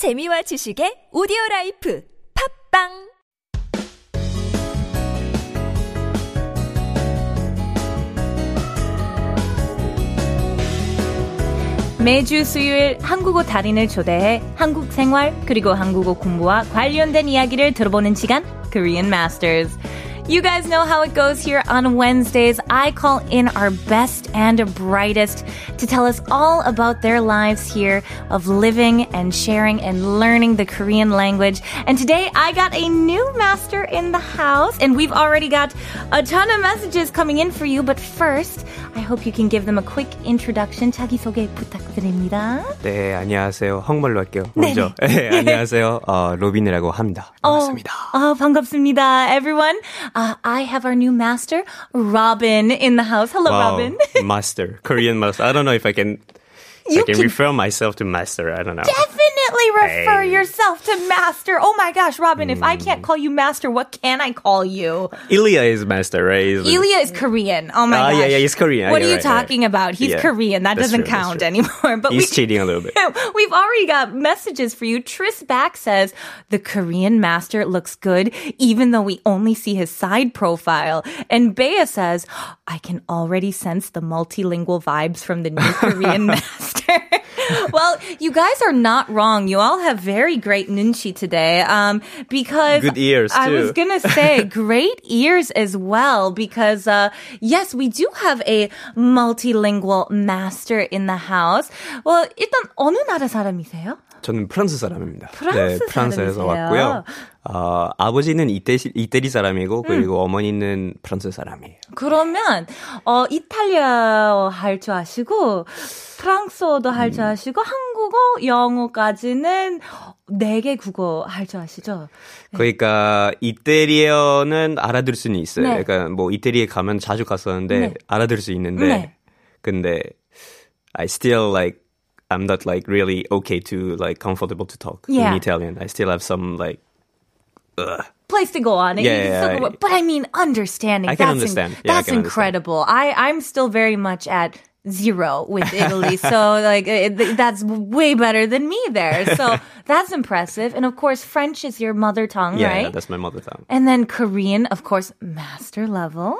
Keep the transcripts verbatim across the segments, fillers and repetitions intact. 재미와 지식의 오디오라이프 팝빵! 매주 수요일 한국어 달인을 초대해 한국 생활 그리고 한국어 공부와 관련된 이야기를 들어보는 시간 Korean Masters. You guys know how it goes here on Wednesdays. I call in our best and brightest to tell us all about their lives here of living and sharing and learning the Korean language. And today I got a new master in the house and we've already got a ton of messages coming in for you. But first, I hope you can give them a quick introduction. 자기소개 부탁드립니다. 네, 안녕하세요. 한국말로 할게요. 먼저. 네, 안녕하세요. 어, 로빈이라고 합니다. 반갑습니다. 어, 어, 반갑습니다. Everyone. Uh, I have our new master, Robin, in the house. Hello, wow. Robin. Master. Korean master. I don't know if I can, you I can, can refer myself to master. I don't know. Definitely refer hey. yourself to master. Oh, my gosh, Robin, mm. if I can't call you master, what can I call you? Ilya is master, right? He's Ilya is Korean. Oh, my uh, gosh. Yeah, yeah, he's Korean. What yeah, are you right, talking right. about? He's yeah. Korean. That that's doesn't true, count anymore. But he's we, cheating a little bit. We've already got messages for you. Tris Back says, the Korean master looks good, even though we only see his side profile. And Bea says, I can already sense the multilingual vibes from the new Korean master. Well, you guys are not wrong. You all have very great nunchi today. Um, because good ears, I too. was going to say great ears as well because, uh, yes, we do have a multilingual master in the house. Well, 일단 어느 나라 사람이세요? 저는 프랑스 사람입니다. 프랑스 네, 프랑스에서 왔고요. 어, 아버지는 이태, 이태리 사람이고 그리고 음. 어머니는 프랑스 사람이에요. 그러면 어, 이탈리아어 할 줄 아시고 프랑스어도 할 줄 아시고 음. 한국어, 영어까지는 네 개 국어 할 줄 아시죠? 네. 그러니까 이태리어는 알아들 수는 있어요. 네. 그러니까 뭐 이태리에 가면 자주 갔었는데 네. 알아들 수 있는데 네. 근데 I still like I'm not like really okay to like comfortable to talk yeah. in Italian. I still have some like ugh. place to go on. Yeah, yeah, yeah. But I mean, understanding. I can that's understand. In, yeah, that's I can incredible. Understand. I I'm still very much at zero with Italy, so like it, that's way better than me there. So that's impressive. And of course, French is your mother tongue, yeah, right? Yeah, that's my mother tongue. And then Korean, of course, master level.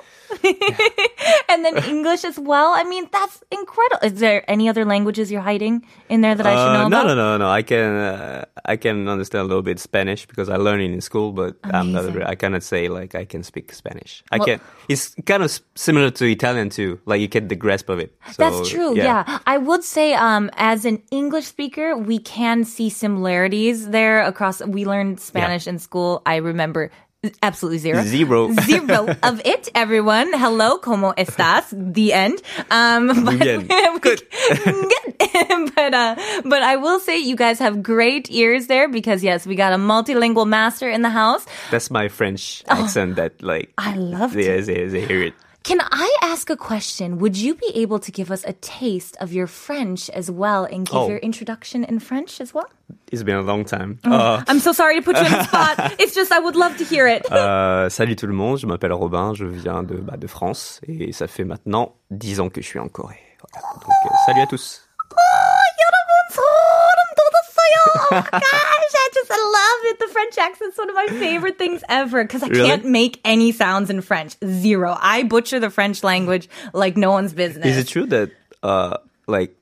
And then English as well. I mean, that's incredible. Is there any other languages you're hiding in there that I should know uh, no, about? No, no, no, no. I can uh, I can understand a little bit Spanish because I learned it in school, but I'm not, I cannot say like I can speak Spanish. I well, can. It's kind of similar to Italian too. Like you get the grasp of it. So, that's true. Yeah. yeah, I would say um, as an English speaker, we can see similarities there across. We learned Spanish yeah. in school. I remember. Absolutely zero. Zero. Zero of it, everyone. Hello, ¿cómo estás? The end. Um, but, Bien. Good. Good. but, uh, but I will say you guys have great ears there because, yes, we got a multilingual master in the house. That's my French accent oh, that, like... I love it. Yes, yes, I hear it. Can I ask a question? Would you be able to give us a taste of your French as well and give oh. your introduction in French as well? It's been a long time. Mm. Uh, I'm so sorry to put you on the spot. It's just I would love to hear it. Uh, salut tout le monde, je m'appelle Robin, je viens de, bah, de France et ça fait maintenant dix ans que je suis en Corée. Voilà. Donc, euh, salut à tous. Oh my gosh, I just love it. The French accent's one of my favorite things ever because I really? can't make any sounds in French. Zero. I butcher the French language like no one's business. Is it true that uh, like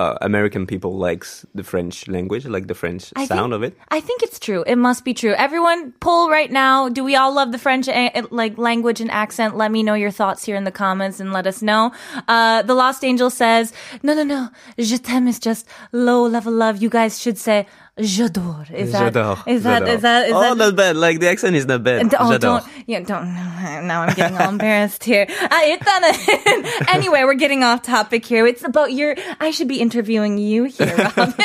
uh, American people likes the French language, like the French I sound think, of it? I think it's true. It must be true. Everyone, poll right now. Do we all love the French a- like language and accent? Let me know your thoughts here in the comments and let us know. Uh, the Lost Angel says, no, no, no. Je t'aime is just low level love. You guys should say... J'adore. Is that, J'adore. Is that, J'adore. Is that, is that, oh, not bad. Like, the accent is not bad. Oh, J'adore. Don't, yeah, don't, now I'm getting all embarrassed here. Uh, 일단은, anyway, we're getting off topic here. It's about your, I should be interviewing you here, Robin.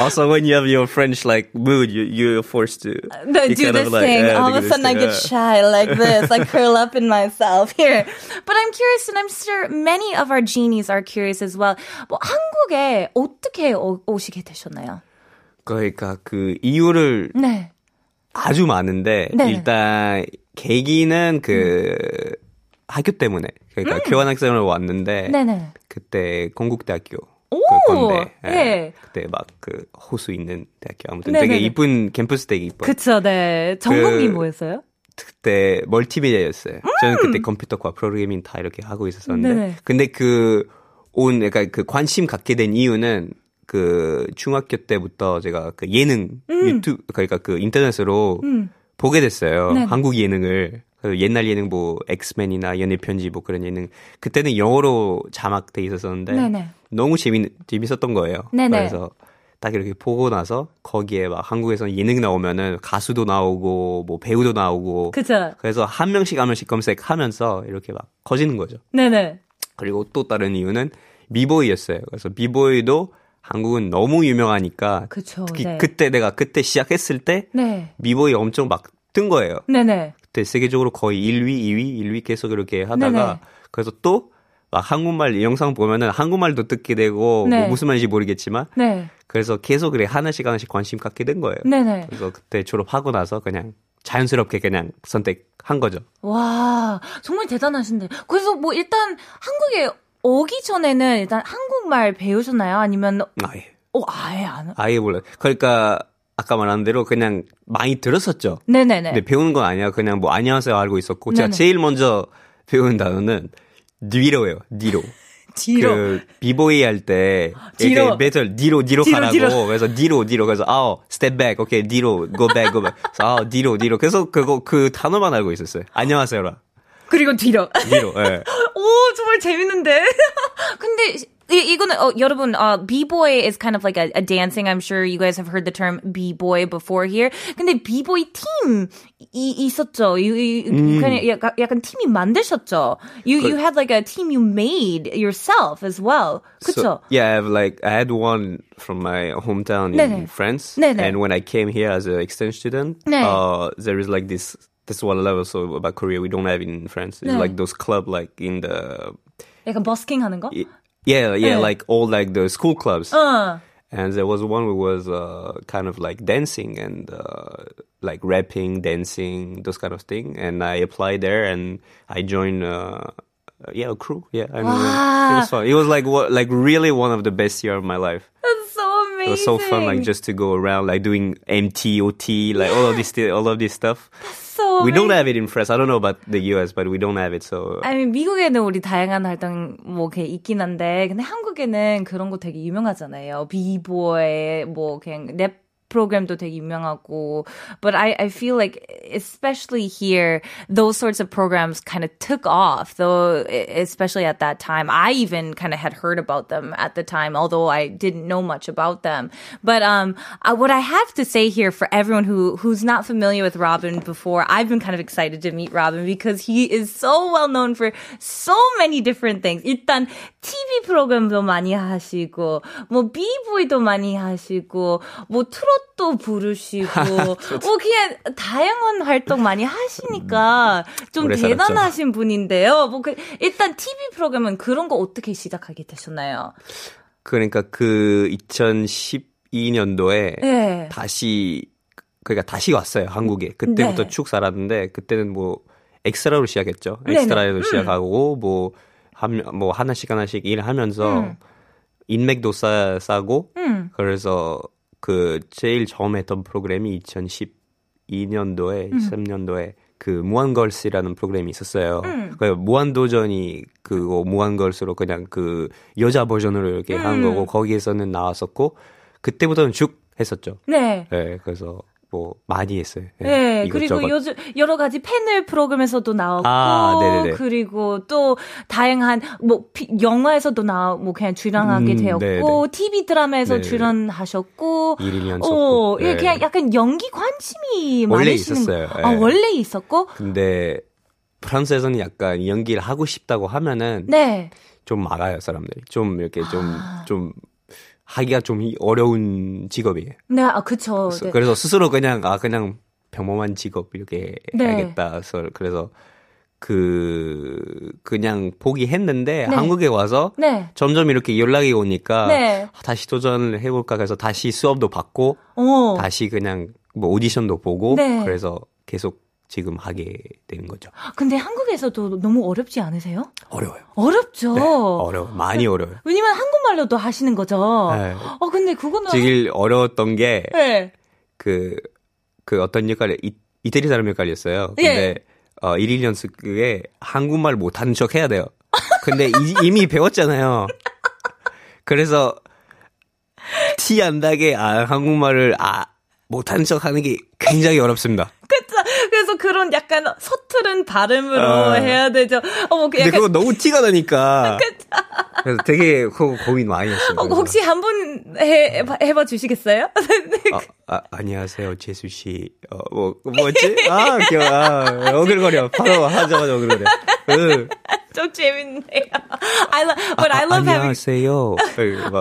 Also, when you have your French, like, mood, you, you're forced to... Uh, do this like, thing. Yeah, all of a sudden, I get shy like this. I curl up in myself here. But I'm curious, and I'm sure many of our genies are curious as well. 뭐, 한국에 어떻게 오, 오시게 되셨나요? 그러니까 그 이유를 네. 아주 많은데 네. 일단 계기는 그 음. 학교 때문에 그러니까 음. 교환학생으로 왔는데 네네. 그때 건국대학교 그 건데. 예. 예. 그때 막 그 호수 있는 대학교 아무튼 네네네. 되게 이쁜 캠퍼스 되게 이뻐. 그쵸, 네. 전공이 그, 뭐였어요? 그때 멀티미디어였어요. 음! 저는 그때 컴퓨터과 프로그래밍 다 이렇게 하고 있었었는데. 네네. 근데 그 온 그러니까 그 관심 갖게 된 이유는 그 중학교 때부터 제가 그 예능 음. 유튜브 그러니까 그 인터넷으로 음. 보게 됐어요. 네네. 한국 예능을. 옛날 예능 뭐 엑스맨이나 연애편지 뭐 그런 예능 그때는 영어로 자막돼 있었었는데 네네. 너무 재미 재밌었던 거예요. 네네. 그래서 딱 이렇게 보고 나서 거기에 막 한국에서는 예능 나오면은 가수도 나오고 뭐 배우도 나오고 그쵸. 그래서 한 명씩 한 명씩 검색하면서 이렇게 막 커지는 거죠. 네네. 그리고 또 다른 이유는 비보이였어요. 그래서 비보이도 한국은 너무 유명하니까 그쵸, 특히 네. 그때 내가 그때 시작했을 때 네. 비보이 엄청 막 뜬 거예요. 네네. 세계적으로 거의 일 위, 이 위, 일 위 계속 이렇게 하다가 네네. 그래서 또 막 한국말 영상 보면은 한국말도 듣게 되고 네. 뭐 무슨 말인지 모르겠지만 네. 그래서 계속 그래 하나씩 하나씩 관심 갖게 된 거예요. 네네. 그래서 그때 졸업하고 나서 그냥 자연스럽게 그냥 선택한 거죠. 와 정말 대단하신데. 그래서 뭐 일단 한국에 오기 전에는 일단 한국말 배우셨나요? 아니면 아예. 어 아예 안. 아예 몰라요. 그러니까. 아까 말한 대로 그냥 많이 들었었죠. 네네네. 근데 배우는 건 아니야. 그냥 뭐 안녕하세요 알고 있었고 네네. 제가 제일 먼저 배운 단어는 니로예요. 니로. 니로. 그 비보이 할 때 이렇게 매절 니로 니로 가라고. 디로. 그래서 니로 니로 그래서 아우 스텝 백 오케이 니로 고 백 고 백. 아우 니로 니로. 그래서 그거 그 단어만 알고 있었어요. 안녕하세요라. 그리고 뒤로. 뒤로. 예. 오 정말 재밌는데. 근데. 이거는 어, 여러분, uh, b-boy is kind of like a, a dancing. I'm sure you guys have heard the term b-boy before here. 근데 b-boy 팀이 있었죠. You, you, 음. 그냥 약간, 약간 팀이 만드셨죠. You 그, you had like a team you made yourself as well. 그렇죠? So, yeah, I have like I had one from my hometown 네네. in France. 네네. And when I came here as an exchange student, uh, there is like this this one level. So about Korea, we don't have it in France. It's 네. like those club like in the 약간 busking 하는 거? It, Yeah, yeah, 네. like all like the school clubs. Uh. And there was one who was uh, kind of like dancing and uh, like rapping, dancing, those kind of thing. And I applied there and I joined, uh, yeah, a crew. Yeah, I remember. Wow. It was fun. It was like what, like really one of the best years of my life. That's so amazing. It was so fun, like just to go around, like doing M T, O T, like all of this, all of this stuff. So we don't have it in France. I don't know about the U S, but we don't have it. So I mean, 미국에는 우리 다양한 활동 뭐 이렇게 있긴 한데, 근데 한국에는 그런 거 되게 유명하잖아요. 비보이 뭐 그냥 랩 프로그램도 되게 유명하고. But I I feel like especially here, those sorts of programs kind of took off. Though especially at that time, I even kind of had heard about them at the time, although I didn't know much about them. But um, I, what I have to say here for everyone who who's not familiar with Robin before, I've been kind of excited to meet Robin because he is so well known for so many different things. 일단 티비 프로그램도 많이 하시고, 뭐 비보이도 많이 하시고, 뭐 트로 또 부르시고, 뭐 그냥 다양한 활동 많이 하시니까 좀 대단하신 분인데요. 뭐 그, 일단 티비 프로그램은 그런 거 어떻게 시작하게 되셨나요? 그러니까 그 이천십이 년도에 네. 다시 그러니까 다시 왔어요 한국에. 그때부터 네. 쭉 살았는데 그때는 뭐 엑스트라로 시작했죠. 엑스트라로 음. 시작하고 뭐 한 뭐 하나씩 하나씩 일하면서 음. 인맥도 쌓, 쌓고 음. 그래서. 그 제일 처음 했던 프로그램이 이천십이 년도에 음. 십삼 년도에 그 무한걸스라는 프로그램이 있었어요. 음. 그러니까 무한도전이 그거 무한걸스로 그냥 그 여자 버전으로 이렇게 음. 한 거고 거기에서는 나왔었고 그때부터는 쭉 했었죠. 네. 네, 그래서 뭐 많이 했어요. 네, 네 그리고 요즘 여러 가지 패널 프로그램에서도 나왔고, 아, 그리고 또 다양한 뭐 피, 영화에서도 나 뭐 그냥 출연하게 음, 되었고, 네네. 티비 드라마에서 네네. 출연하셨고, 일 년 어, 네. 그냥 약간 연기 관심이 원래 많으시는 있었어요. 네. 아, 원래 있었고, 근데 프랑스에서는 약간 연기를 하고 싶다고 하면은 네. 좀 막아요 사람들이, 좀 이렇게 좀 좀. 아. 하기가 좀 어려운 직업이에요. 네, 아, 그쵸. 그래서, 네. 그래서 스스로 그냥, 아, 그냥 평범한 직업 이렇게 네. 해야겠다. 그래서 그, 그냥 포기했는데 네. 한국에 와서 네. 점점 이렇게 연락이 오니까 네. 다시 도전을 해볼까. 그래서 다시 수업도 받고 오. 다시 그냥 뭐 오디션도 보고 네. 그래서 계속 지금 하게 되는 거죠. 근데 한국에서도 너무 어렵지 않으세요? 어려워요. 어렵죠. 네, 어려워. 많이 어려워요. 왜냐면 한국말로도 하시는 거죠. 네. 어, 근데 그거는 제일 어려웠던 게 그, 그 네. 어떤 역할이 이, 이태리 사람 역할이었어요. 근데 네. 어, 일, 일 년스에 한국말 못하는 척 해야 돼요. 근데 이, 이미 배웠잖아요. 그래서 티 안 나게 아, 한국말을 아, 못하는 척 하는 게 굉장히 어렵습니다. 그래서 그런 약간 서투른 발음으로 어. 해야 되죠. 어, 뭐 근데 그거 너무 티가 나니까. 그래서 되게 그거 고민 많이 했어요. 어, 혹시 한번 해봐, 해봐 주시겠어요? 아, 아, 안녕하세요, 제수 씨. 어, 뭐, 뭐였지? 아, 귀여워. 아, 어글거려. 바로 하자마자 어글거려. 응. 좀 재밌네요. I love, but I love having. 안녕하세요.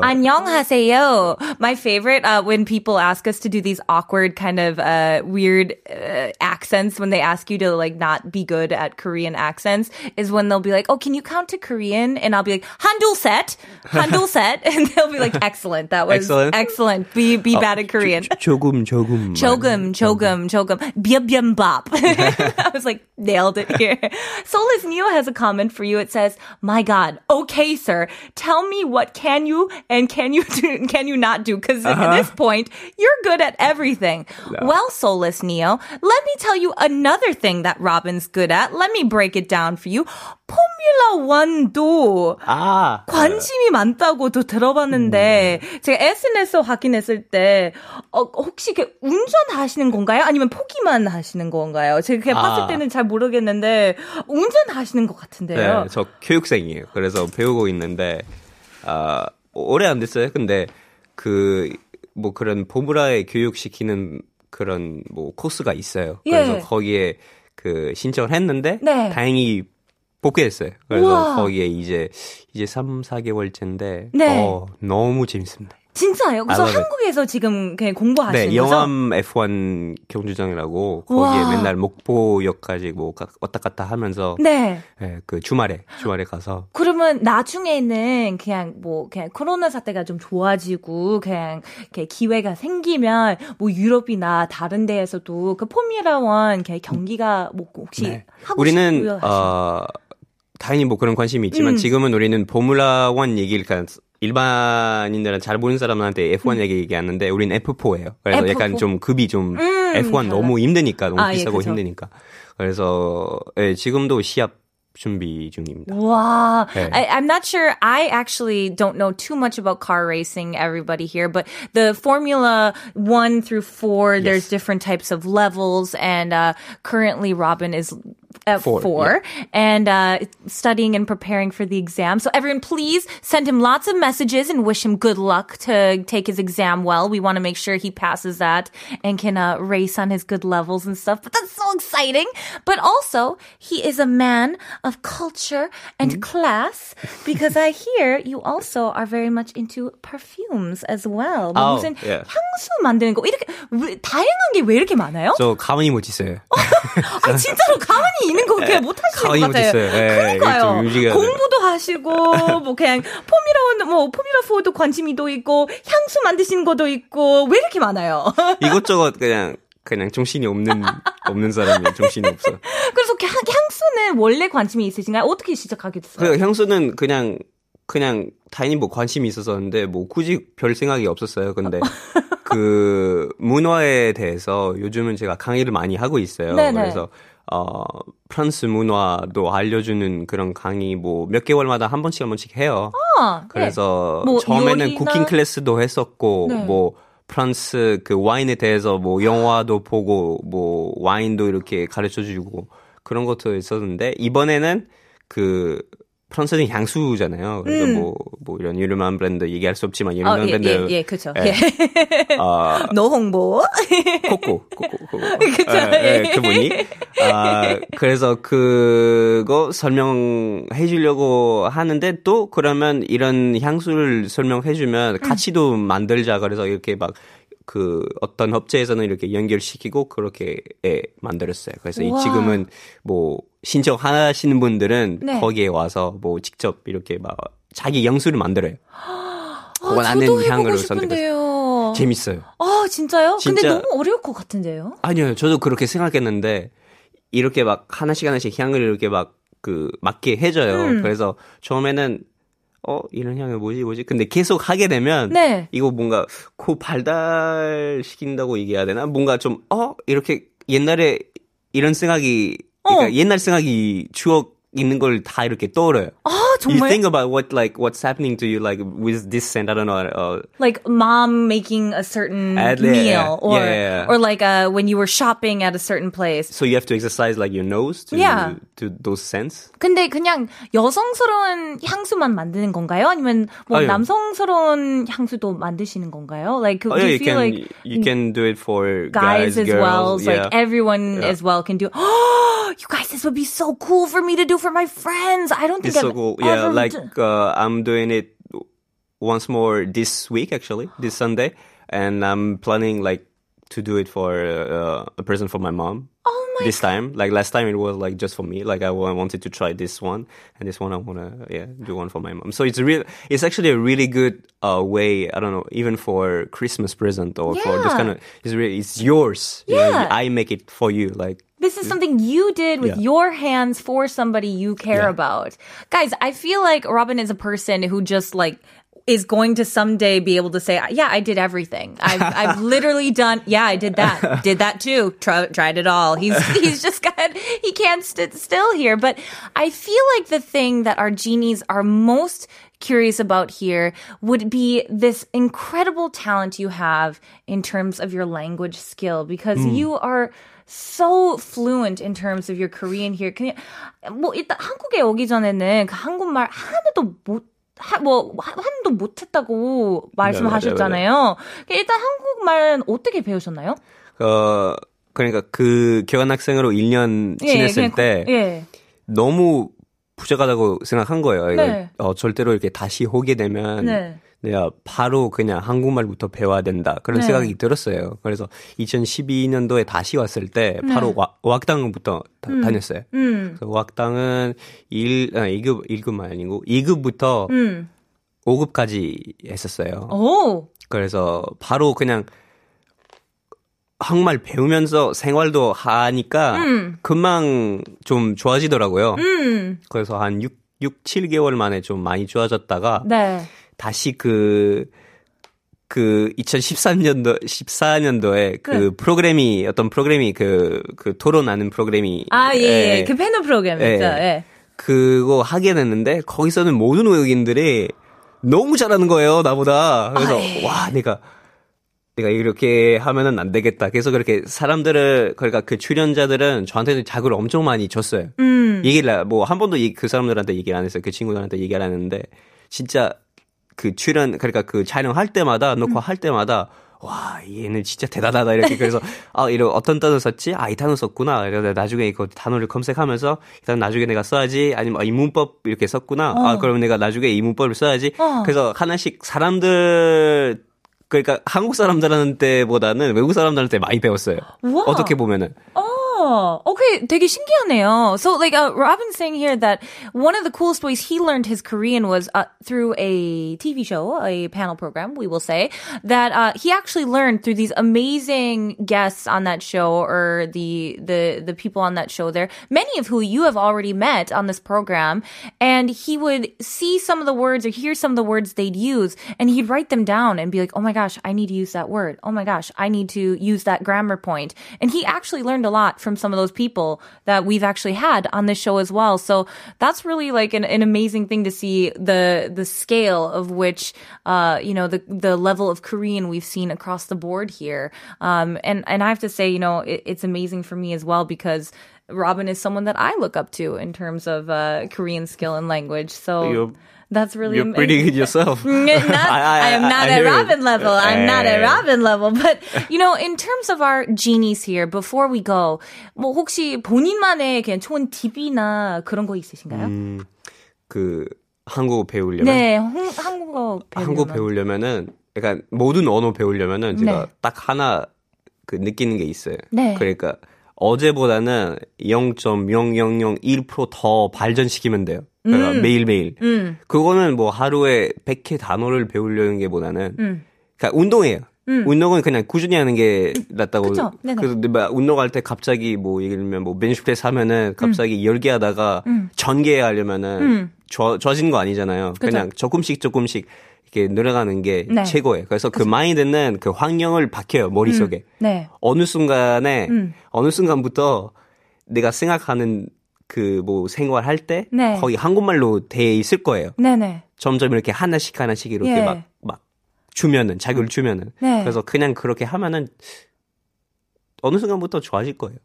안녕하세요. My favorite uh, when people ask us to do these awkward kind of uh, weird uh, accents when they ask you to like not be good at Korean accents is when they'll be like, "Oh, can you count to Korean?" And I'll be like, "Handul set, handul set," and they'll be like, "Excellent, that was excellent. excellent. Be be bad at Korean." 조금 조금 조금 조금 조금 bibimbap. I was like, nailed it here. Soulless Neo has a comment for. You, it says, "My God, okay, sir, tell me what can you and can you do, can you not do? Because uh-huh. at this point, you're good at everything." No. Well, soulless Neo, let me tell you another thing that Robin's good at. Let me break it down for you. 포뮬라 일도 아, 관심이 네. 많다고도 들어봤는데 음. 제가 에스엔에스 확인했을 때 어, 혹시 이렇게 운전하시는 건가요? 아니면 포기만 하시는 건가요? 제가 그냥 아. 봤을 때는 잘 모르겠는데 운전하시는 것 같은데요. 네, 저 교육생이에요. 그래서 배우고 있는데 아, 오래 안 됐어요. 근데 그 뭐 그런 포뮬라에 교육시키는 그런 뭐 코스가 있어요. 그래서 예. 거기에 그 신청을 했는데 네. 다행히 복귀했어요. 그래서 우와. 거기에 이제 이제 삼, 사 개월째인데 네. 어, 너무 재밌습니다. 진짜요? 그래서 한국에서 it. 지금 그냥 공부하시는 네, 거죠? 영암 에프원 경주장이라고 거기에 우와. 맨날 목포역까지 뭐 왔다 갔다 하면서 네. 네, 그 주말에 주말에 가서 그러면 나중에는 그냥 뭐 그냥 코로나 사태가 좀 좋아지고 그냥 기회가 생기면 뭐 유럽이나 다른 데에서도 그 포뮬라 일 그냥 경기가 뭐 혹시 네. 하고 우리는 싶고요? 어 다행히 뭐 그런 관심이 있지만 음. 지금은 우리는 포뮬라 일 얘기니까 일반인들은 잘 모르는 사람한테 에프원 음. 얘기 얘기하는데 우리는 에프포예요. 그래서 에프포? 약간 좀 급이 좀 음, 에프원 너무 힘드니까 너무 아, 비싸고 예, 힘드니까. 그래서 예, 지금도 시합 준비 중입니다. Wow. 네. I, I'm not sure. I actually don't know too much about car racing, everybody here, but the Formula one through four, yes. there's different types of levels, and uh, currently Robin is at four, four yeah. and uh, studying and preparing for the exam. So everyone, please send him lots of messages and wish him good luck to take his exam well. We want to make sure he passes that and can uh, race on his good levels and stuff. But that's so exciting. But also, he is a man of culture and mm-hmm. class, because I hear you also are very much into perfumes as well. 뭐 oh, 무슨 yeah. 향수 만드는 거 이렇게 왜, 다양한 게 왜 이렇게 많아요? 저 가만히 못 있어요. 아 진짜로 가만히 있는 거 그냥 못 하시는 것 같아요. 네, 그러니까요. 공부도 하시고 뭐 그냥 포뮬라 뭐 포뮬라 사도 관심이도 있고 향수 만드시는 것도 있고 왜 이렇게 많아요? 이것저것 그냥. 그냥 정신이 없는 없는 사람이에요. 정신이 없어. 그래서 향수는 원래 관심이 있으신가요? 어떻게 시작하게 됐어요? 그 향수는 그냥 그냥 다행히 뭐 관심이 있었었는데 뭐 굳이 별 생각이 없었어요. 근데 그 문화에 대해서 요즘은 제가 강의를 많이 하고 있어요. 네네. 그래서 어 프랑스 문화도 알려주는 그런 강의 뭐 몇 개월마다 한 번씩 한 번씩 해요. 아, 그래서 네. 뭐 처음에는 요리나... 쿠킹 클래스도 했었고 네. 뭐 프랑스 그 와인에 대해서 뭐 영화도 보고 뭐 와인도 이렇게 가르쳐주고 그런 것도 있었는데 이번에는 그 프랑스는 향수잖아요. 그래서 음. 뭐, 뭐 이런 유명한 브랜드 얘기할 수 없지만 유명한 어, 예, 브랜드 예예 예, 그렇죠. 예. 아, 노홍보 코코 코코 코코 그렇죠. 예, 예, 그분이 아, 그래서 그거 설명해 주려고 하는데 또 그러면 이런 향수를 설명해 주면 같이도 만들자 그래서 이렇게 막 그 어떤 업체에서는 이렇게 연결시키고 그렇게 예, 만들었어요. 그래서 이 지금은 뭐 신청하시는 분들은 네. 거기에 와서 뭐 직접 이렇게 막 자기 향수를 만들어요. 아, 원하는 향으로 선택해서 재밌어요. 아 진짜요? 진짜... 근데 너무 어려울 것 같은데요? 아니요, 저도 그렇게 생각했는데 이렇게 막 하나씩 하나씩 향을 이렇게 막 그 맡게 해줘요. 음. 그래서 처음에는 어 이런 향이 뭐지 뭐지 근데 계속 하게 되면 네. 이거 뭔가 코 발달시킨다고 얘기해야 되나 뭔가 좀 어 이렇게 옛날에 이런 생각이 그러니까 어. 옛날 생각이 추억 있는 걸 다 이렇게 떠올려요. 아 정말? You think about what like what's happening to you like with this scent. I don't know. Uh, like mom making a certain at, meal, yeah, or yeah, yeah. or like uh, when you were shopping at a certain place. So you have to exercise like your nose to yeah. to those scents. 근데 그냥 여성스러운 향수만 만드는 건가요? 아니면 뭐 아니요. 남성스러운 향수도 만드시는 건가요? Like do you feel like you can do it for guys, guys as girls, well. Yeah. Like everyone yeah. as well can do. You guys, this would be so cool for me to do for my friends. I don't think it's I've so cool. ever yeah, like uh, I'm doing it once more this week, actually, this Sunday, and I'm planning like to do it for uh, a present for my mom. Oh my! This God. time, like last time, it was like just for me. Like I, I wanted to try this one, and this one I wanna yeah do one for my mom. So it's real. It's actually a really good uh, way. I don't know, even for Christmas present or yeah. for this kind of. It's really, it's yours. Yeah, you know, I make it for you. Like. This is something you did with yeah. your hands for somebody you care yeah. about. Guys, I feel like Robin is a person who just like is going to someday be able to say, yeah, I did everything. I've, I've literally done, yeah, I did that. Did that too. Try, tried it all. He's he's just got, he can't sit still here. But I feel like the thing that our genies are most curious about here would be this incredible talent you have in terms of your language skill because mm. you are so fluent in terms of your Korean here. 그냥 뭐 일단 한국에 오기 전에는 그 한국말 하나도 못 하, 뭐 하나도 못했다고 말씀하셨잖아요. 네, 네, 네. 일단 한국말은 어떻게 배우셨나요? 어 그러니까 그 교환학생으로 일 년 지냈을 예, 때 거, 예. 너무 부족하다고 생각한 거예요. 네. 어, 절대로 이렇게 다시 오게 되면. 네. 내가 바로 그냥 한국말부터 배워야 된다. 그런 네. 생각이 들었어요. 그래서 이천십이 년도에 다시 왔을 때 바로 네. 와, 왁당부터 다, 음. 다녔어요. 음. 그래서 왁당은 일, 아, 이 급, 일 급만 아니고 이 급부터 음. 오 급까지 했었어요. 오. 그래서 바로 그냥 한국말 배우면서 생활도 하니까 음. 금방 좀 좋아지더라고요. 음. 그래서 한 육, 칠 개월 만에 좀 많이 좋아졌다가 네. 다시 그, 그, 이천십삼 년도, 십사 년도에 그, 그 프로그램이, 어떤 프로그램이 그, 그 토론하는 프로그램이. 아, 예, 예. 예. 그 패널 프로그램 있죠, 예. 예. 그거 하게 됐는데, 거기서는 모든 외국인들이 너무 잘하는 거예요, 나보다. 그래서, 아, 예. 와, 내가, 내가 이렇게 하면은 안 되겠다. 그래서 그렇게 사람들을, 그러니까 그 출연자들은 저한테는 자극을 엄청 많이 줬어요. 음. 얘기를, 뭐, 한 번도 그 사람들한테 얘기를 안 했어요. 그 친구들한테 얘기를 안 했는데, 진짜, 그 출연, 그러니까 그 촬영할 때마다, 녹화 음. 할 때마다, 와, 얘는 진짜 대단하다. 이렇게. 그래서, 아, 이런, 어떤 단어 썼지? 아, 이 단어 썼구나. 이러다 나중에 이거 단어를 검색하면서, 일단 나중에 내가 써야지. 아니면, 아, 이 문법 이렇게 썼구나. 어. 아, 그러면 내가 나중에 이 문법을 써야지. 어. 그래서 하나씩 사람들, 그러니까 한국 사람들한테보다는 외국 사람들한테 많이 배웠어요. 우와. 어떻게 보면은. 어. Okay, 되게 신기하네요. So, like, uh, Robin's saying here that one of the coolest ways he learned his Korean was uh, through a T V show, a panel program, we will say, that uh, he actually learned through these amazing guests on that show or the, the, the people on that show there, many of who you have already met on this program. And he would see some of the words or hear some of the words they'd use, and he'd write them down and be like, oh my gosh, I need to use that word. Oh my gosh, I need to use that grammar point. And he actually learned a lot from some of those people that we've actually had on this show as well. So that's really like an, an amazing thing to see the the scale of which, uh, you know, the the level of Korean we've seen across the board here. Um, and, and I have to say, you know, it, it's amazing for me as well because Robin is someone that I look up to in terms of uh, Korean skill and language. So You're- That's really You're pretty good yourself. not, I, I, I am not I at Robin it. level. I'm hey. not at Robin level. But, you know, in terms of our genies here, before we go, 뭐 혹시 본인만의 그냥 좋은 팁이나 그런 거 있으신가요? 음, 그 한국어 배우려면 네, 홍, 한국어 배우려면 한국어 배우려면은 그러니까 모든 언어 배우려면은 제가 네. 딱 하나 그 느끼는 게 있어요. 네. 그러니까 어제보다는 영 점 영영영일 퍼센트 더 발전시키면 돼요. 그러니까 음. 매일매일. 음. 그거는 뭐 하루에 백 개 단어를 배우려는 게 보다는, 음. 그러니까 운동이에요. 음. 운동은 그냥 꾸준히 하는 게 낫다고. 그쵸? 그래서 막 운동할 때 갑자기 뭐 예를 들면 뭐 벤치프레스 하면은 갑자기 음. 열 개 하다가 음. 천 개 하려면은 음. 저, 저진 거 아니잖아요. 그쵸? 그냥 조금씩 조금씩 이렇게 늘어가는 게 네. 최고예요. 그래서 그쵸? 그 마인드는 그 환경을 박혀요, 머릿속에. 음. 네. 어느 순간에 음. 어느 순간부터 내가 생각하는 그 뭐 생활할 때 네. 거의 한국말로 돼 있을 거예요. 네네. 점점 이렇게 하나씩 하나씩 이렇게 예. 막 막 주면은 자극을 주면은 네. 그래서 그냥 그렇게 하면은 어느 순간부터 좋아질 거예요.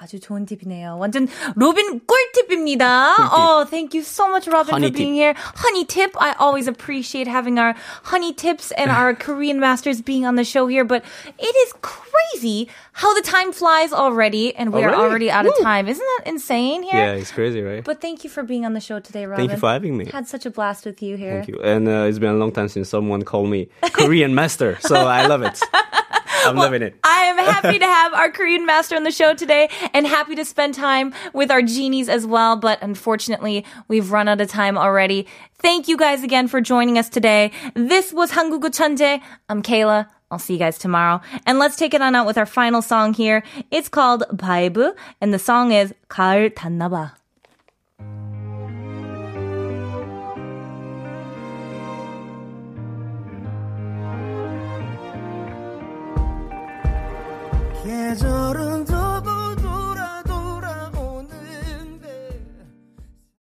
아주 좋은 팁이네요. 완전 로빈 꿀팁입니다. 꿀팁. Oh, thank you so much, Robin, honey for being tip. here. Honey tip. I always appreciate having our honey tips and our Korean masters being on the show here. But it is crazy how the time flies already, and we already? are already out of Woo. time. Isn't that insane here? Yeah, it's crazy, right? But thank you for being on the show today, Robin. Thank you for having me. I had such a blast with you here. Thank you. And uh, it's been a long time since someone called me Korean master, so I love it. I'm well, loving it. I am happy to have our Korean master on the show today and happy to spend time with our genies as well. But unfortunately, we've run out of time already. Thank you guys again for joining us today. This was 한국어 천재. I'm Kayla. I'll see you guys tomorrow. And let's take it on out with our final song here. It's called Vibe, and the song is 가을 탔나 봐. 계절은